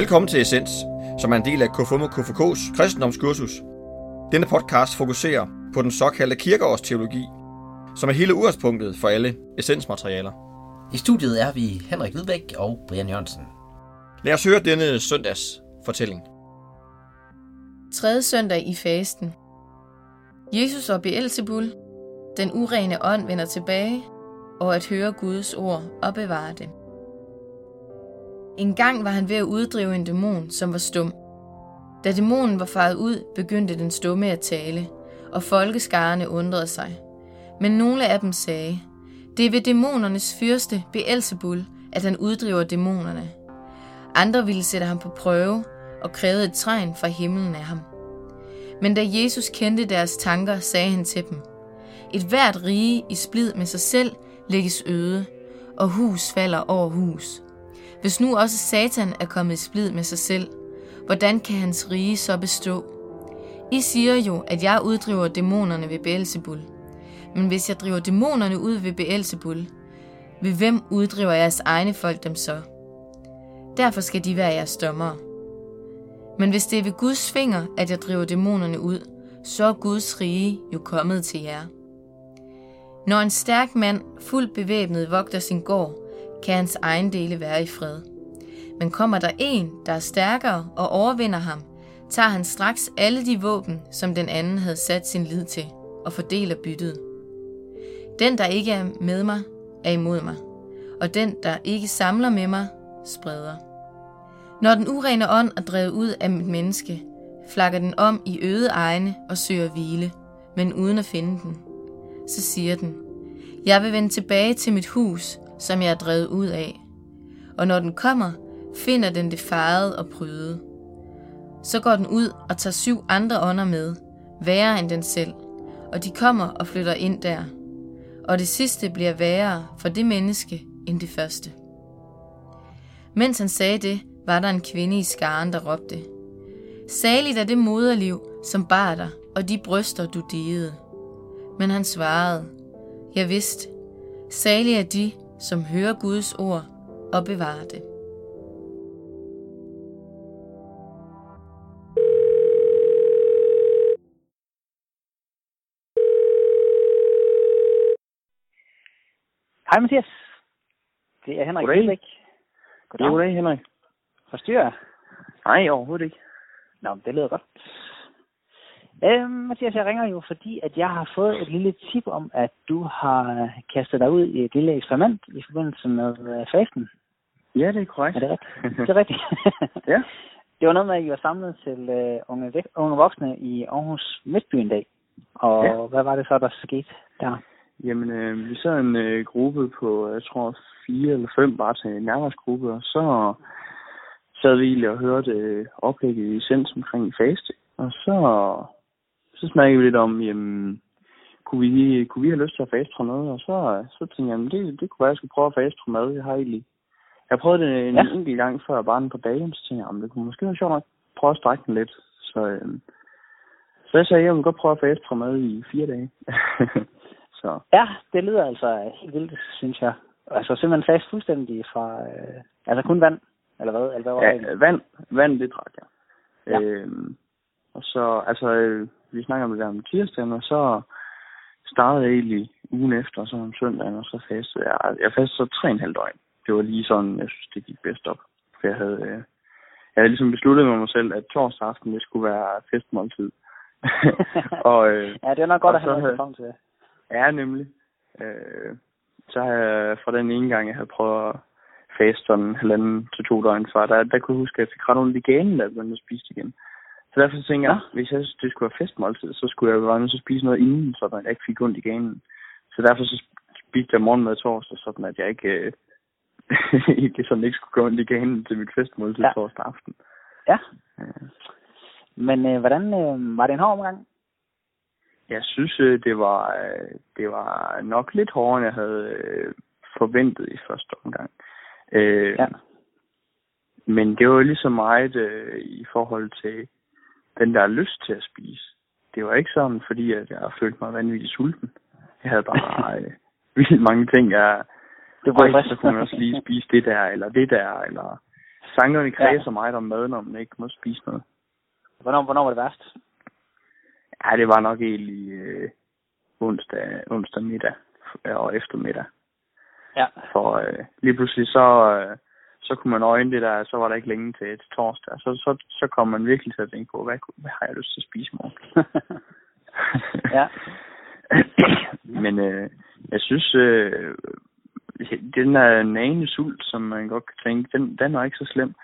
Velkommen til Essens, som er en del af KFUMU KFK's kristendomskursus. Denne podcast fokuserer på den såkaldte kirkeårsteologi, som er hele udgangspunktet for alle essensmaterialer. I studiet er vi Henrik Hvidbæk og Brian Jørgensen. Lad os høre denne søndags fortælling. 3. søndag i fasten. Jesus og Beelzebul, den urene ånd vender tilbage, og at høre Guds ord og bevare det. En gang var han ved at uddrive en dæmon, som var stum. Da dæmonen var faret ud, begyndte den stumme at tale, og folkeskarerne undrede sig. Men nogle af dem sagde, det er ved dæmonernes fyrste, Beelzebul, at han uddriver dæmonerne. Andre ville sætte ham på prøve og krævede et tegn fra himlen af ham. Men da Jesus kendte deres tanker, sagde han til dem, et hvert rige i splid med sig selv lægges øde, og hus falder over hus. Hvis nu også Satan er kommet i splid med sig selv, hvordan kan hans rige så bestå? I siger jo, at jeg uddriver dæmonerne ved Beelzebul. Men hvis jeg driver dæmonerne ud ved Beelzebul, ved hvem uddriver jeres egne folk dem så? Derfor skal de være jeres dommere. Men hvis det er ved Guds finger, at jeg driver dæmonerne ud, så er Guds rige jo kommet til jer. Når en stærk mand, fuldt bevæbnet, vogter sin gård, kan hans egen dele være i fred. Men kommer der en, der er stærkere og overvinder ham, tager han straks alle de våben, som den anden havde sat sin lid til, og fordeler byttet. Den, der ikke er med mig, er imod mig, og den, der ikke samler med mig, spreder. Når den urene ånd er drevet ud af mit menneske, flakker den om i øde egne og søger hvile, men uden at finde den. Så siger den, jeg vil vende tilbage til mit hus, som jeg er drevet ud af. Og når den kommer, finder den det farede og prydede. Så går den ud og tager 7 andre ånder med, værre end den selv, og de kommer og flytter ind der. Og det sidste bliver værre for det menneske end det første. Mens han sagde det, var der en kvinde i skaren, der råbte, saligt er det moderliv, som bar dig, og de bryster, du digede. Men han svarede, jeg vidste, salige er de, som hører Guds ord og bevarer det. Hej Mathias. Det er Henrik Hvidbæk. Goddag Henrik. Forstyrrer jeg? Nej, overhovedet ikke. Nå, det lyder godt. Mathias, jeg ringer jo, fordi at jeg har fået et lille tip om, at du har kastet dig ud i et lille eksperiment i forbindelse med fasten. Ja, det er korrekt. Er det rigtigt? Det er rigtigt. Ja. Det var noget med, at I var samlet til unge voksne i Aarhus Midtby en dag. Og ja. Hvad var det så, der skete der? Jamen, vi sad en gruppe på, jeg tror, 4 eller 5 bare til en nærværsgruppe, og så sad vi egentlig og hørte oplægget i Essens omkring faste. Og så snakkede vi lidt om, jamen, kunne vi have lyst til at faste fra noget? Og så tænkte jeg, jamen, det kunne være, jeg skulle prøve at faste fra mad. Jeg prøvede det en enkelt gang før, bare en par dage, så tænkte jeg, jamen, det kunne måske være sjovt at prøve at strække den lidt. Så jeg sagde, jeg vil godt prøve at faste fra mad i 4 dage. Så. Ja, det lyder altså helt vildt, synes jeg. Altså simpelthen fast fuldstændig fra, altså kun vand, eller hvad? Eller hvad var det? Ja, vand det drak jeg. Ja. Og så, altså, vi snakker om det der om tirsdagen, og så startede jeg egentlig ugen efter, og så om søndagen, og så fastede jeg. Jeg fastede så 3,5 døgn. Det var lige sådan, jeg synes, det gik bedst op. For jeg havde ligesom besluttet med mig selv, at torsdag aften, det skulle være festmåltid. Og, ja, det var nok godt at have noget frem til. Ja, nemlig. Så har jeg fra den ene gang, jeg havde prøvet at faste sådan 1,5 til 2 døgn før, der kunne jeg huske, at jeg fik ret ondt i ganen, da jeg begyndte at spise igen. Så derfor tænkte jeg, hvis jeg synes, det skulle være festmåltid, så skulle jeg jo være nødt til at spise noget inden, så jeg ikke fik ondt i ganen. Så derfor så spiste jeg morgenmad torsdag, sådan at jeg ikke skulle gå ondt i ganen til mit festmåltid torsdag aften. Ja. Men hvordan var det en hård omgang? Jeg synes, det var nok lidt hårdere, end jeg havde forventet i første omgang. Men det var jo lige så meget i forhold til den, der har lyst til at spise. Det var ikke sådan, fordi at jeg følte mig vanvittigt sulten. Jeg havde bare vildt mange ting. Jeg kunne også lige spise det der, eller det der, eller Sankerne kredser meget om mad, når man ikke må spise noget. Hvornår var det værst? Ja, det var nok egentlig onsdag middag og eftermiddag. Ja. For lige pludselig så kunne man øjne det der, så var der ikke længe til torsdag. Så kom man virkelig til at tænke på, hvad har jeg lyst til at spise i morgen? Ja. Men jeg synes, den der nagende sult, som man godt kan tænke, den var ikke så slem.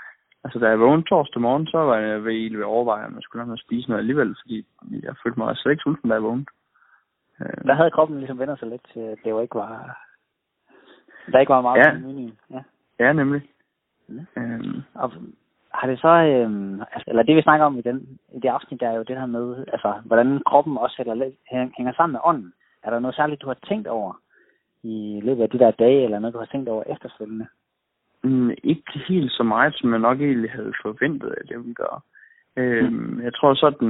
Altså, da jeg vågnede torsdag morgen, så var jeg ved at overveje, om jeg skulle nok spise noget alligevel, fordi jeg følte mig slet ikke sulten, da jeg vågnede. Der havde kroppen ligesom vendt sig lidt til, at det ikke var... Der ikke var meget på menuen. Ja. Ja, nemlig. Ja. Og har det så... eller det, vi snakker om i det afsnit, der er jo det her med, altså, hvordan kroppen også hænger sammen med ånden. Er der noget særligt, du har tænkt over i løbet af de der dage, eller noget, du har tænkt over efterfølgende? Ikke helt så meget, som jeg nok egentlig havde forventet, at det ville gøre. Jeg tror sådan...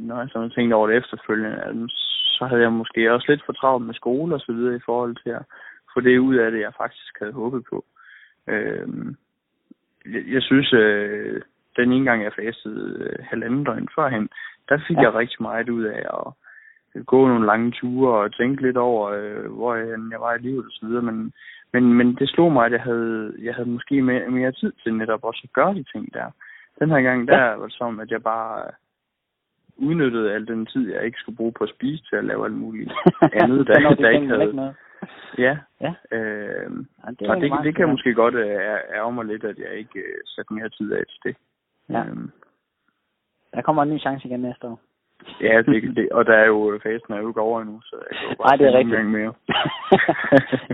når jeg sådan tænkte over det efterfølgende, så havde jeg måske også lidt for travlt med skole og så videre i forhold til at få det ud af det, jeg faktisk havde håbet på. Jeg synes, den ene gang, jeg fastede 1,5 døgn førhen, der fik jeg rigtig meget ud af at gå nogle lange ture og tænke lidt over, hvor jeg var i livet og så videre. Men det slog mig, at jeg havde måske mere tid til netop også at gøre de ting der. Den her gang, der var det som, at jeg bare... udnyttede al den tid, jeg ikke skulle bruge på at spise til at lave alt muligt andet, der ikke havde... Noget. Ja. Det og det kan måske godt ærge mig lidt, at jeg ikke satte mere tid af til det. Ja. Der kommer en ny chance igen næste år. Ja, det, og der er jo fasten er jo ikke over endnu, så jeg kan jo bare tage en gang mere.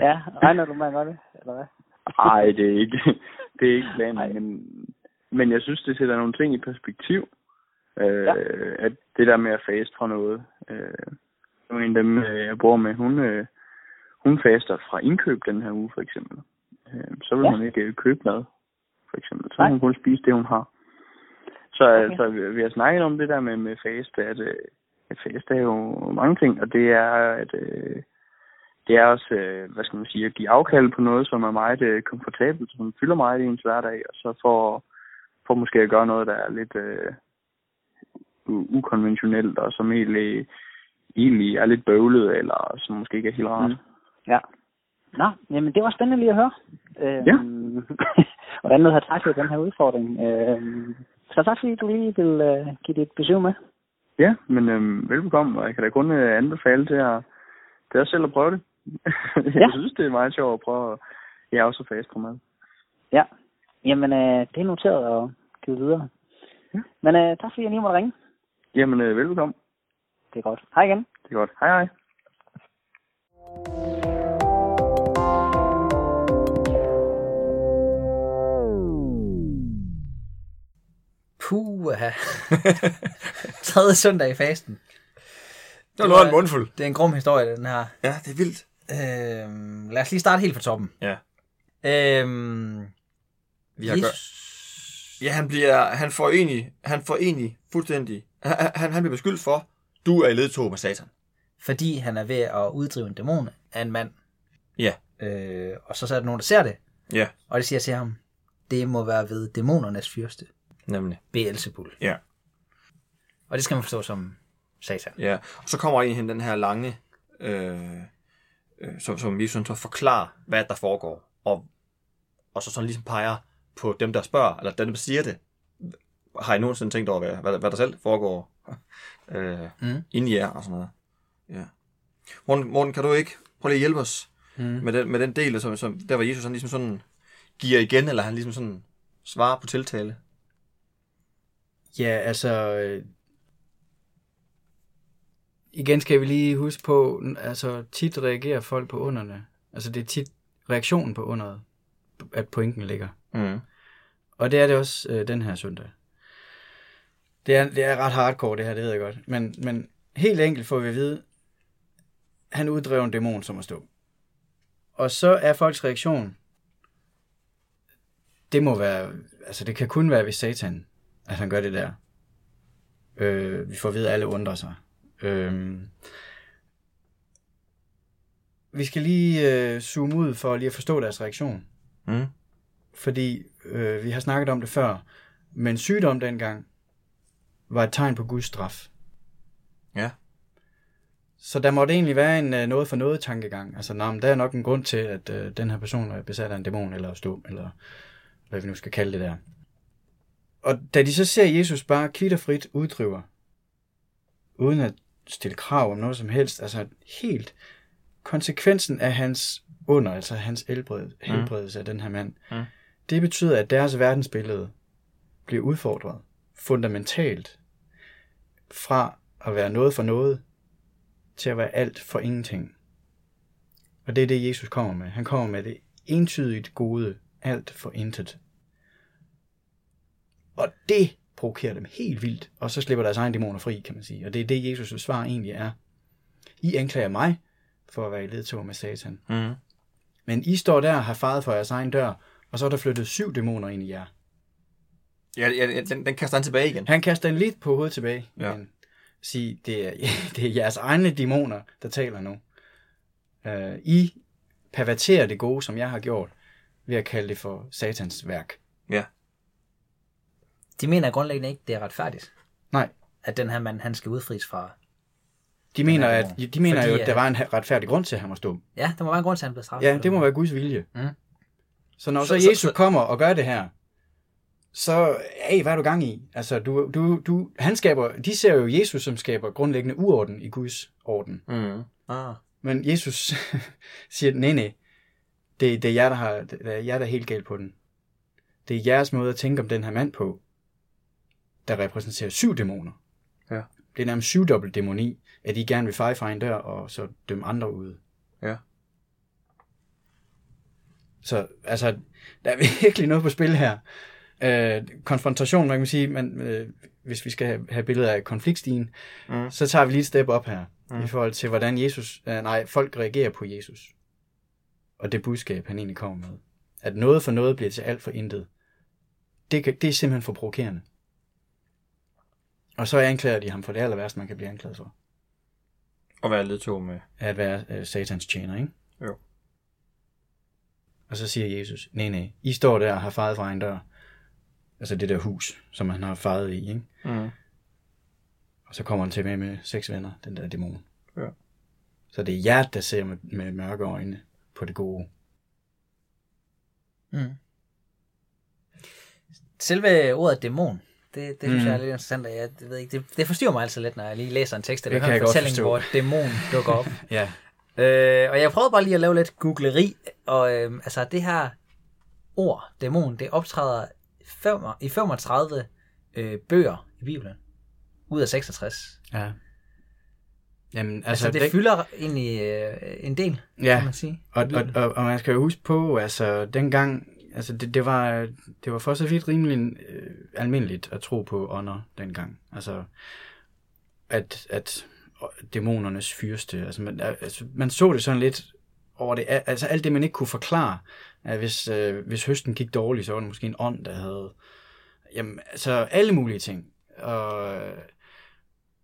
Ja, regner du med at gøre det, eller hvad? Nej, det er ikke planen, men jeg synes, det sætter nogle ting i perspektiv. At det der med at faste fra noget. En af dem, jeg bor med, hun faster fra indkøb den her uge, for eksempel. Så vil hun ikke købe mad, for eksempel. Så hun kun spise det, hun har. Så altså, vi har snakket om det der med faste, at faste er jo mange ting, og det er, at det er også, hvad skal man sige, at give afkald på noget, som er meget komfortabelt, som fylder meget i ens hverdag, og så for måske at gøre noget, der er lidt... ukonventionelt, og som egentlig er lidt bøvlet, eller som måske ikke er helt rart. Ja. Nå, jamen det var spændende lige at høre. Hvordan du har taklet den her udfordring. Så tak fordi du lige vil give dit besøg med. Ja, men velbekomme, og jeg kan da kun anbefale til at selv at prøve det. Jeg synes, det er meget sjovt at prøve, og jeg er også fast på mad. Ja, jamen det er noteret og givet videre. Ja. Men tak fordi jeg lige måtte ringe. Jamen, velbekomme. Det er godt. Hej igen. Det er godt. Hej, hej. Puha. 3. søndag i fasten. Det var en mundfuld. Det er en grum historie, den her. Ja, det er vildt. Lad os lige starte helt fra toppen. Ja. Vi har Ja, han får egentlig fuldstændig... Han bliver beskyldt for, du er i ledtog med satan. Fordi han er ved at uddrive en dæmon af en mand. Ja. Og så er der nogen, der ser det. Ja. Og det siger til ham, det må være ved dæmonernes fyrste. Nemlig. Beelzebul. Ja. Og det skal man forstå som satan. Ja, og så kommer egentlig den her lange, som vi sådan så forklarer, hvad der foregår. Og så sådan ligesom peger... på dem, der spørger, eller dem, der siger det. Har I nogensinde tænkt over, hvad der selv foregår inden jer og sådan noget? Ja. Morten, kan du ikke prøve lige at hjælpe os med den del, som der var Jesus sådan, ligesom sådan giver igen, eller han ligesom sådan svarer på tiltale? Ja, altså... igen skal vi lige huske på, altså tit reagerer folk på underne. Altså det er tit reaktionen på underet, at pointen ligger. Mm. Og det er det også den her søndag. Det er ret hardcore det her, det ved jeg godt. Men helt enkelt får vi at vide, han uddrev en dæmon, som er stum. Og så er folks reaktion, det må være, altså det kan kun være ved satan, at han gør det der. Vi får at vide, at alle undrer sig. Vi skal lige zoome ud for lige at forstå deres reaktion. Mm. fordi vi har snakket om det før, men sygdom dengang var et tegn på Guds straf. Ja. Så der måtte egentlig være en noget for noget tankegang. Altså, nah, der er nok en grund til, at den her person er besat af en dæmon, eller stum, eller hvad vi nu skal kalde det der. Og da de så ser Jesus bare klitterfrit uddriver, uden at stille krav om noget som helst, altså helt konsekvensen af hans under, altså hans helbredelse af den her mand, det betyder, at deres verdensbillede bliver udfordret fundamentalt fra at være noget for noget til at være alt for ingenting. Og det er det, Jesus kommer med. Han kommer med det entydigt gode, alt for intet. Og det provokerer dem helt vildt, og så slipper deres egen dæmoner fri, kan man sige. Og det er det, Jesus' svar egentlig er. I anklager mig for at være i ledtog med Satan. Mm. Men I står der og har faret for jeres egen dør, og så er der flyttet 7 dæmoner ind i jer. Ja, den kaster han tilbage igen. Han kaster den lidt på hovedet tilbage. Ja. Men sig, det er jeres egne dæmoner, der taler nu. I perverterer det gode, som jeg har gjort, ved at kalde det for Satans værk. Ja. De mener grundlæggende ikke, det er retfærdigt. Nej. At den her mand, han skal udfries fra... De mener at der var en retfærdig grund til, at han var stum. Ja, der må være en grund til, at han blev straffet. Ja, det må være Guds vilje. Mm. Så når så Jesus kommer og gør det her, så, hey, hvad er du gang i? Altså, han skaber, de ser jo Jesus, som skaber grundlæggende uorden i Guds orden. Mm. Ah. Men Jesus siger, nej, det er jer, der er helt galt på den. Det er jeres måde at tænke om den her mand på, der repræsenterer 7 dæmoner. Ja. Det er nærmest 7-dobbelt dæmoni, at I gerne vil feje fra en dør, og så dømme andre ude. Ja. Så, altså, der er virkelig noget på spil her. Konfrontation, man kan sige, men hvis vi skal have billeder af konfliktstien, så tager vi lige et step op her, i forhold til, hvordan folk reagerer på Jesus. Og det budskab, han egentlig kommer med. At noget for noget bliver til alt for intet. Det er simpelthen for provokerende. Og så anklager de ham for det aller værste, man kan blive anklaget for. At være ledtog med. At være satans tjener, ikke? Jo. Og så siger Jesus, nej, I står der og har fejet fra en dør. Altså det der hus, som han har fejet i, ikke? Mm. Og så kommer han til med 6 venner, den der dæmon. Ja. Så det er jer, der ser med mørke øjne på det gode. Mm. Selve ordet dæmon, det synes jeg er lidt interessant, og jeg ved ikke, det forstyrrer mig altså lidt, når jeg lige læser en tekst, eller hører en fortælling, hvor dæmon dukker op. Ja. Og jeg prøvede bare lige at lave lidt googleri, og altså det her ord, dæmon, det optræder i 35 bøger i Bibelen, ud af 66. Ja. Jamen, altså det fylder egentlig en del, kan man sige. Og man skal jo huske på, altså dengang, altså det var for så vidt rimelig almindeligt at tro på ånder dengang. Altså at dæmonernes fyrste, man så det sådan lidt over det, altså alt det man ikke kunne forklare, at hvis høsten gik dårligt, så var det måske en ånd, der havde, jamen altså alle mulige ting.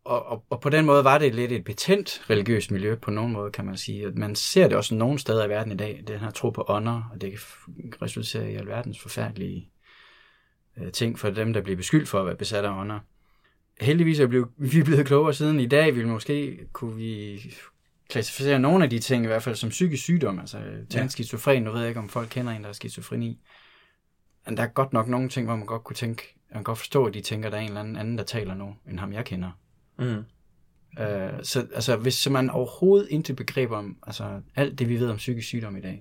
Og på den måde var det lidt et betændt religiøst miljø på nogen måde, kan man sige. Man ser det også nogle steder i verden i dag, den her tro på ånder, og det kan resultere i alverdens forfærdelige ting for dem, der bliver beskyldt for at være besat af ånder. Heldigvis er vi blevet klogere siden i dag. Kunne vi klassificere nogle af de ting i hvert fald som psykisk sygdom, altså skizofren. Nu ved jeg ikke, om folk kender en, der er skizofreni. Men der er godt nok nogle ting, hvor man godt kunne tænke, man godt forstå, at de tænker, at der er en eller anden, der taler nu, end ham jeg kender. Mm. Så altså, hvis man overhovedet ikke begreber om altså, alt det, vi ved om psykisk sygdom i dag,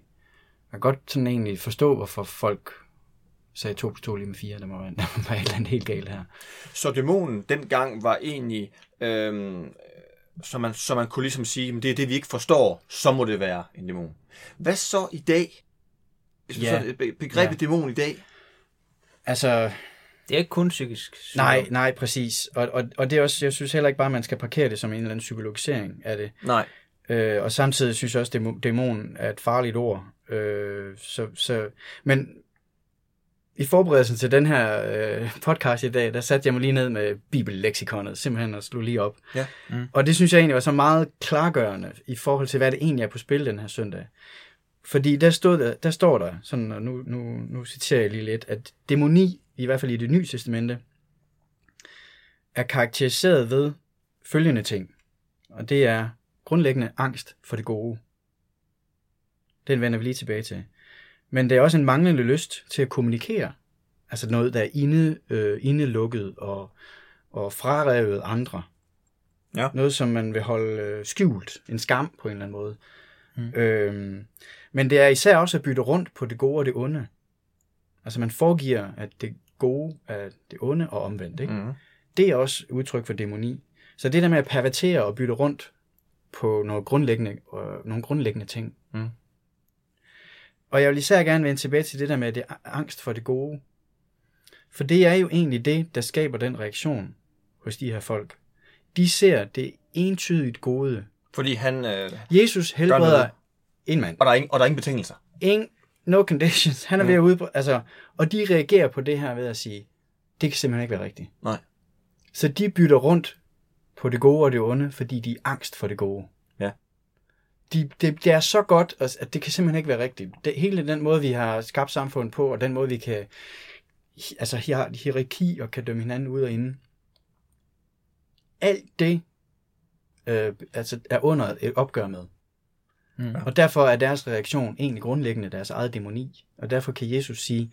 man kan godt sådan egentlig forstå, hvorfor folk sagde 2+2 lige med 4, der må være et eller andet helt galt her. Så dæmonen dengang var egentlig, så man kunne ligesom sige, at det er det, vi ikke forstår, så må det være en dæmon. Hvad så i dag? Begrebet dæmon i dag? Altså... Det er ikke kun psykisk sygdom. Nej, præcis. Og det er også, jeg synes heller ikke bare, at man skal parkere det som en eller anden psykologisering af det. Nej. Og samtidig synes jeg også, at dæmon er et farligt ord. Men i forberedelsen til den her podcast i dag, der satte jeg mig lige ned med bibelleksikonet, simpelthen og slog lige op. Ja. Mm. Og det synes jeg egentlig var så meget klargørende i forhold til, hvad det egentlig er på spil den her søndag. Fordi der står der, sådan, og nu citerer jeg lige lidt, at dæmoni, i hvert fald i Det Nye Testamente, er karakteriseret ved følgende ting. Og det er grundlæggende angst for det gode. Den vender vi lige tilbage til. Men det er også en manglende lyst til at kommunikere. Altså noget, der er indelukket og frarevet andre. Ja. Noget, som man vil holde skjult. En skam på en eller anden måde. Mm. Men det er især også at bytte rundt på det gode og det onde. Altså man foregiver, at det gode er det onde og omvendt. Ikke? Mm. Det er også udtryk for dæmoni. Så det der med at pervertere og bytte rundt på nogle grundlæggende ting. Mm. Og jeg vil især gerne vende tilbage til det der med, at det er angst for det gode. For det er jo egentlig det, der skaber den reaktion hos de her folk. De ser det entydigt gode. Fordi han... Jesus helbreder en mand. Og der er ingen betingelser. No conditions. Han er ved at udbrede... Altså, og de reagerer på det her ved at sige, det kan simpelthen ikke være rigtigt. Nej. Så de bytter rundt på det gode og det onde, fordi de er angst for det gode. Ja. Det er så godt, at det kan simpelthen ikke være rigtigt. Hele den måde, vi har skabt samfundet på, og den måde, vi kan... Altså, hierarki og kan dømme hinanden ud og inde. Alt det er under et opgør med. Mm. Og derfor er deres reaktion egentlig grundlæggende deres eget dæmoni. Og derfor kan Jesus sige,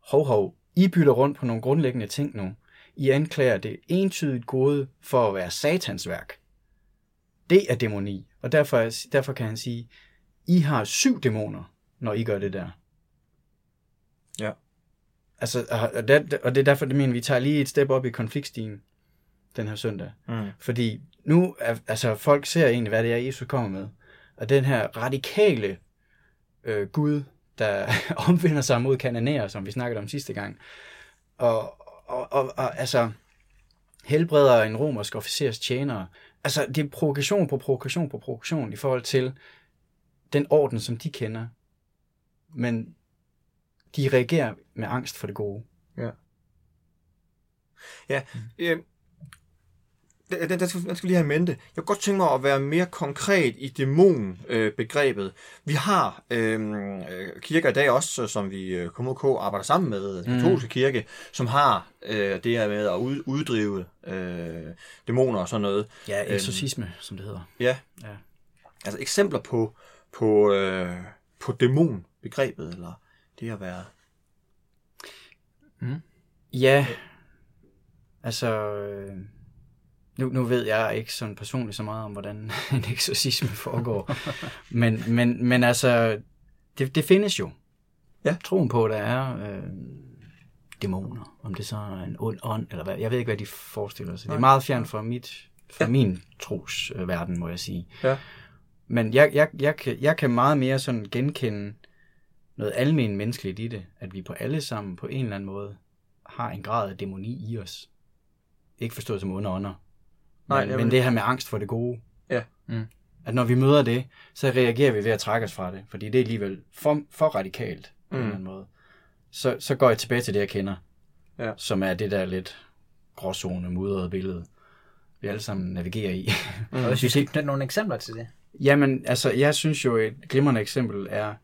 hov, I bytter rundt på nogle grundlæggende ting nu. I anklager det entydigt gode for at være satans værk. Det er dæmoni. Og derfor kan han sige, I har 7 dæmoner, når I gør det der. Ja. Altså, og det er derfor, det mener, vi tager lige et step op i konfliktstien den her søndag. Mm. Fordi nu, altså folk ser egentlig, hvad det er, Jesus kommer med. Og den her radikale Gud, der omvender sig mod kananæer, som vi snakkede om sidste gang. Og altså, helbreder en romersk officers tjenere. Altså, det er provokation på provokation på provokation i forhold til den orden, som de kender. Men de reagerer med angst for det gode. Ja. Ja. Den skal vi lige have i mente. Jeg kunne godt tænke mig at være mere konkret i dæmonbegrebet. Vi har kirker i dag også, som vi KFUMU arbejder sammen med, den katolske kirke, som har det her med at uddrive dæmoner og sådan noget. Ja, eksorcisme, som det hedder. Ja. Altså eksempler på dæmonbegrebet, eller det at være... Mm. Ja, altså... Nu ved jeg ikke sådan personligt så meget om, hvordan en eksorcisme foregår. men altså, det findes jo. Ja. Troen på, at der er dæmoner. Om det så er en ond ånd, eller hvad. Jeg ved ikke, hvad de forestiller sig. Det er meget fjern fra min trosverden, må jeg sige. Ja. Men jeg kan meget mere sådan genkende noget almen menneskeligt i det. At vi på alle sammen på en eller anden måde har en grad af dæmoni i os. Ikke forstået som underånder. Men det her med angst for det gode. Ja. Mm. At når vi møder det, så reagerer vi ved at trække os fra det. Fordi det er alligevel for radikalt på en eller anden måde. Så går jeg tilbage til det, jeg kender. Ja. Som er det der lidt gråzone, mudrede billede, vi alle sammen navigerer i. Mm. Og synes I, der er nogle eksempler til det? Jamen, altså, jeg synes jo, et glimrende eksempel er,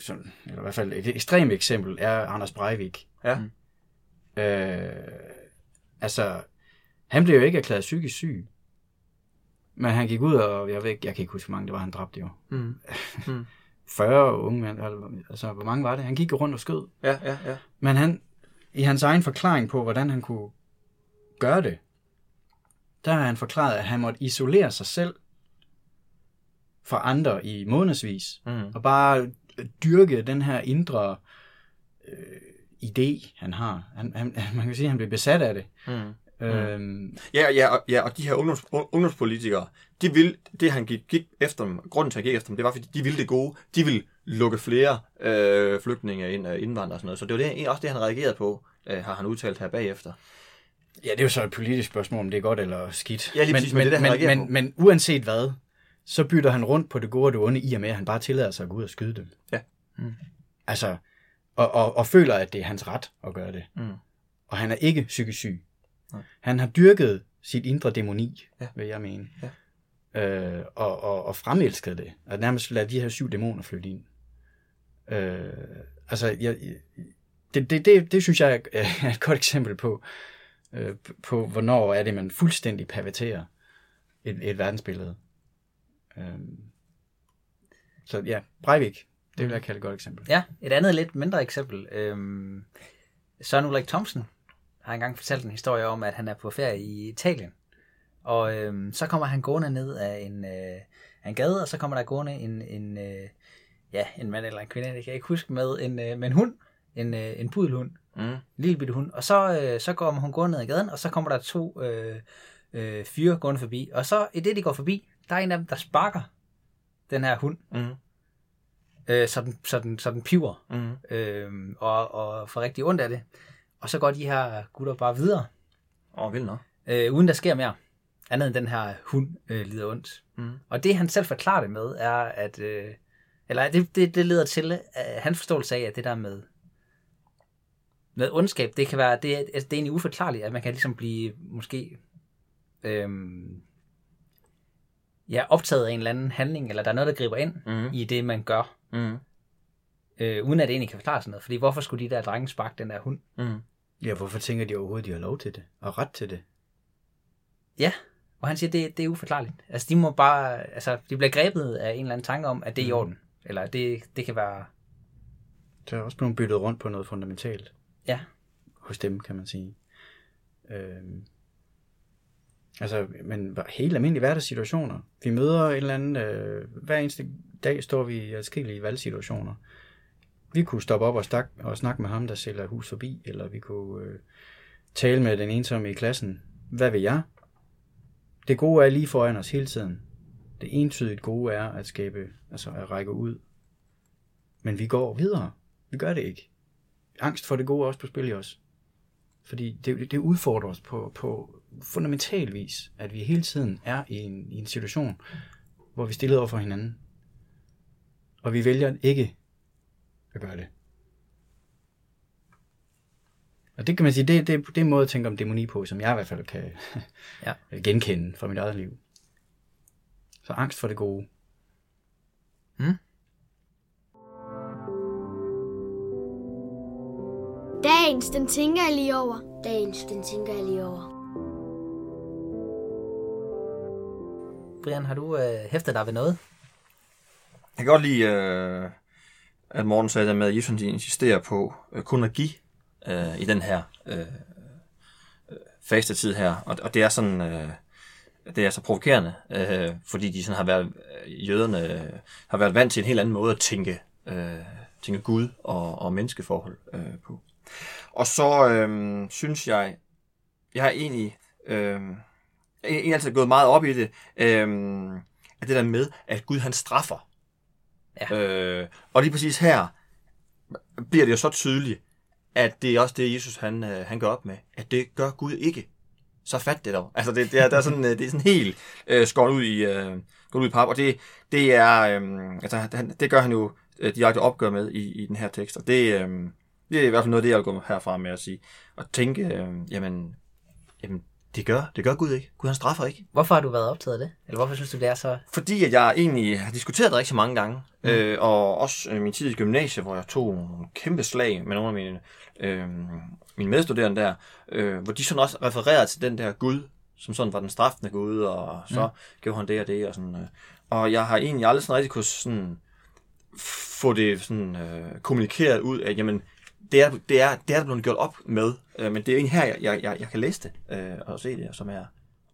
sådan, eller i hvert fald et ekstremt eksempel, er Anders Breivik. Ja. Mm. Altså... Han blev jo ikke erklæret psykisk syg. Men han gik ud, og jeg kan ikke huske, hvor mange det var, han dræbte jo. Mm. 40 unge mænd, altså hvor mange var det? Han gik jo rundt og skød. Ja. Men i hans egen forklaring på, hvordan han kunne gøre det, der har han forklaret, at han måtte isolere sig selv fra andre i månedsvis, og bare dyrke den her indre... idé, han har. Man kan sige, at han blev besat af det. Mm. Og de her ungdomspolitikere, grunden til at gik efter dem, det var, fordi de ville det gode. De ville lukke flere flygtninge ind, indvandrere og sådan noget. Så det var det, også det, han reagerede på, har han udtalt her bagefter. Ja, det er jo så et politisk spørgsmål, om det er godt eller skidt. Ja, men uanset hvad, så bytter han rundt på det gode og det onde, i og med, at han bare tillader sig at gå ud og skyde dem. Ja. Mm. Altså, og føler, at det er hans ret at gøre det. Mm. Og han er ikke psykisk syg. Han har dyrket sit indre dæmoni, vil jeg mene. Ja. og fremelskede det, og nærmest lade de her 7 dæmoner flytte ind. Det synes jeg er et godt eksempel på hvornår er det, man fuldstændig perverterer et verdensbillede. Så ja, Breivik, det vil jeg kalde et godt eksempel. Ja, et andet lidt mindre eksempel. Søren Ulrik Thomsen har engang fortalt en historie om, at han er på ferie i Italien. Og så kommer han gående ned af en gade, og så kommer der gående en mand eller en kvinde, det kan jeg ikke huske, med en hund, en pudelhund, en lille bitte hund. Og så går hun gående ned ad gaden, og så kommer der to fyre gående forbi. Og så i det, de går forbi, der er en af dem, der sparker den her hund, så den piver, og får rigtig ondt af det. Og så går de her gutter bare videre. Vildt nok. Uden der sker mere. Andet end den her hund lider ondt. Og det, han selv forklarer det med, er, at... det leder til hans forståelse af, at det der med ondskab, det kan være... Det er egentlig uforklarligt, at man kan ligesom blive måske... optaget af en eller anden handling, eller der er noget, der griber ind i det, man gør. Uden at det egentlig kan forklare sådan noget. Fordi hvorfor skulle de der drenge sparke den der hund? Ja, hvorfor tænker de overhovedet, de har lov til det? Og ret til det? Ja, og han siger, det er uforklarligt. Altså, de må bare... Altså, de bliver grebet af en eller anden tanke om, at det er i orden. Eller det kan være... Der er også blevet byttet rundt på noget fundamentalt. Ja. Hos dem, kan man sige. Men helt almindelige hverdagssituationer. Vi møder en eller anden... hver eneste dag står vi i forskellige valgsituationer. Vi kunne stoppe op og snakke med ham, der sælger hus forbi, eller vi kunne tale med den ensomme i klassen. Hvad vil jeg? Det gode er lige foran os hele tiden. Det entydigt gode er at skabe, altså at række ud. Men vi går videre. Vi gør det ikke. Angst for det gode er også på spil i os. Fordi det udfordrer os på fundamental vis, at vi hele tiden er i en situation, hvor vi stiller over for hinanden. Og vi vælger ikke at gøre det. Og det kan man sige, det er en måde at tænke om dæmoni på, som jeg i hvert fald kan genkende fra mit eget liv. Så angst for det gode. Dagens, den tænker jeg lige over. Brian, har du hæftet dig ved noget? Jeg kan godt lide, at Morten sagde det med, at Jesus insisterer på kun at give i den her fastetid her. Og det er sådan... det er så provokerende, fordi de sådan har været, jøderne har været vant til en helt anden måde at tænke Gud og menneskeforhold på. Og så synes jeg har egentlig altid gået meget op i det, at det der med, at Gud han straffer. Ja. Og lige præcis her bliver det jo så tydeligt, at det er også det, Jesus han gør op med, at det gør Gud ikke. Så fat det dog. Altså det er sådan, det er sådan helt skåret ud i pap, og det er det gør han jo direkte opgør med i den her tekst, og det er i hvert fald noget af det, jeg vil gå herfra med at sige og tænke, jamen det gør Gud ikke. Gud han straffer ikke. Hvorfor har du været optaget af det? Eller hvorfor synes du det er så? Fordi at jeg egentlig har diskuteret det rigtig mange gange, og også min tid i gymnasiet, hvor jeg tog nogle kæmpe slag med nogle af mine medstuderende der, hvor de sådan også refererede til den der Gud, som sådan var den straffende Gud, og så gjorde han det og det og sådan. Og jeg har egentlig aldrig sådan rigtig kunne sådan få det sådan kommunikeret ud af, jamen det er blevet gjort op med, men det er jo egentlig her, jeg kan læse det og se det, som er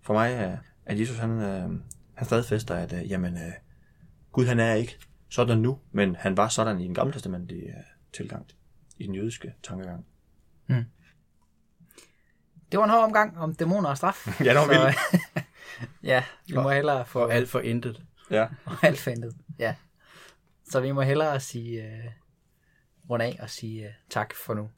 for mig, at Jesus han stadfæster, at Gud han er ikke sådan nu, men han var sådan i den gamle testamentlige tilgang, i den jødiske tankegang. Det var en hård omgang om dæmoner og straf. Ja, det var vildt. Ja, vi må hellere få... Og alt for intet. Ja. Så vi må hellere sige... runde af og sige tak for nu.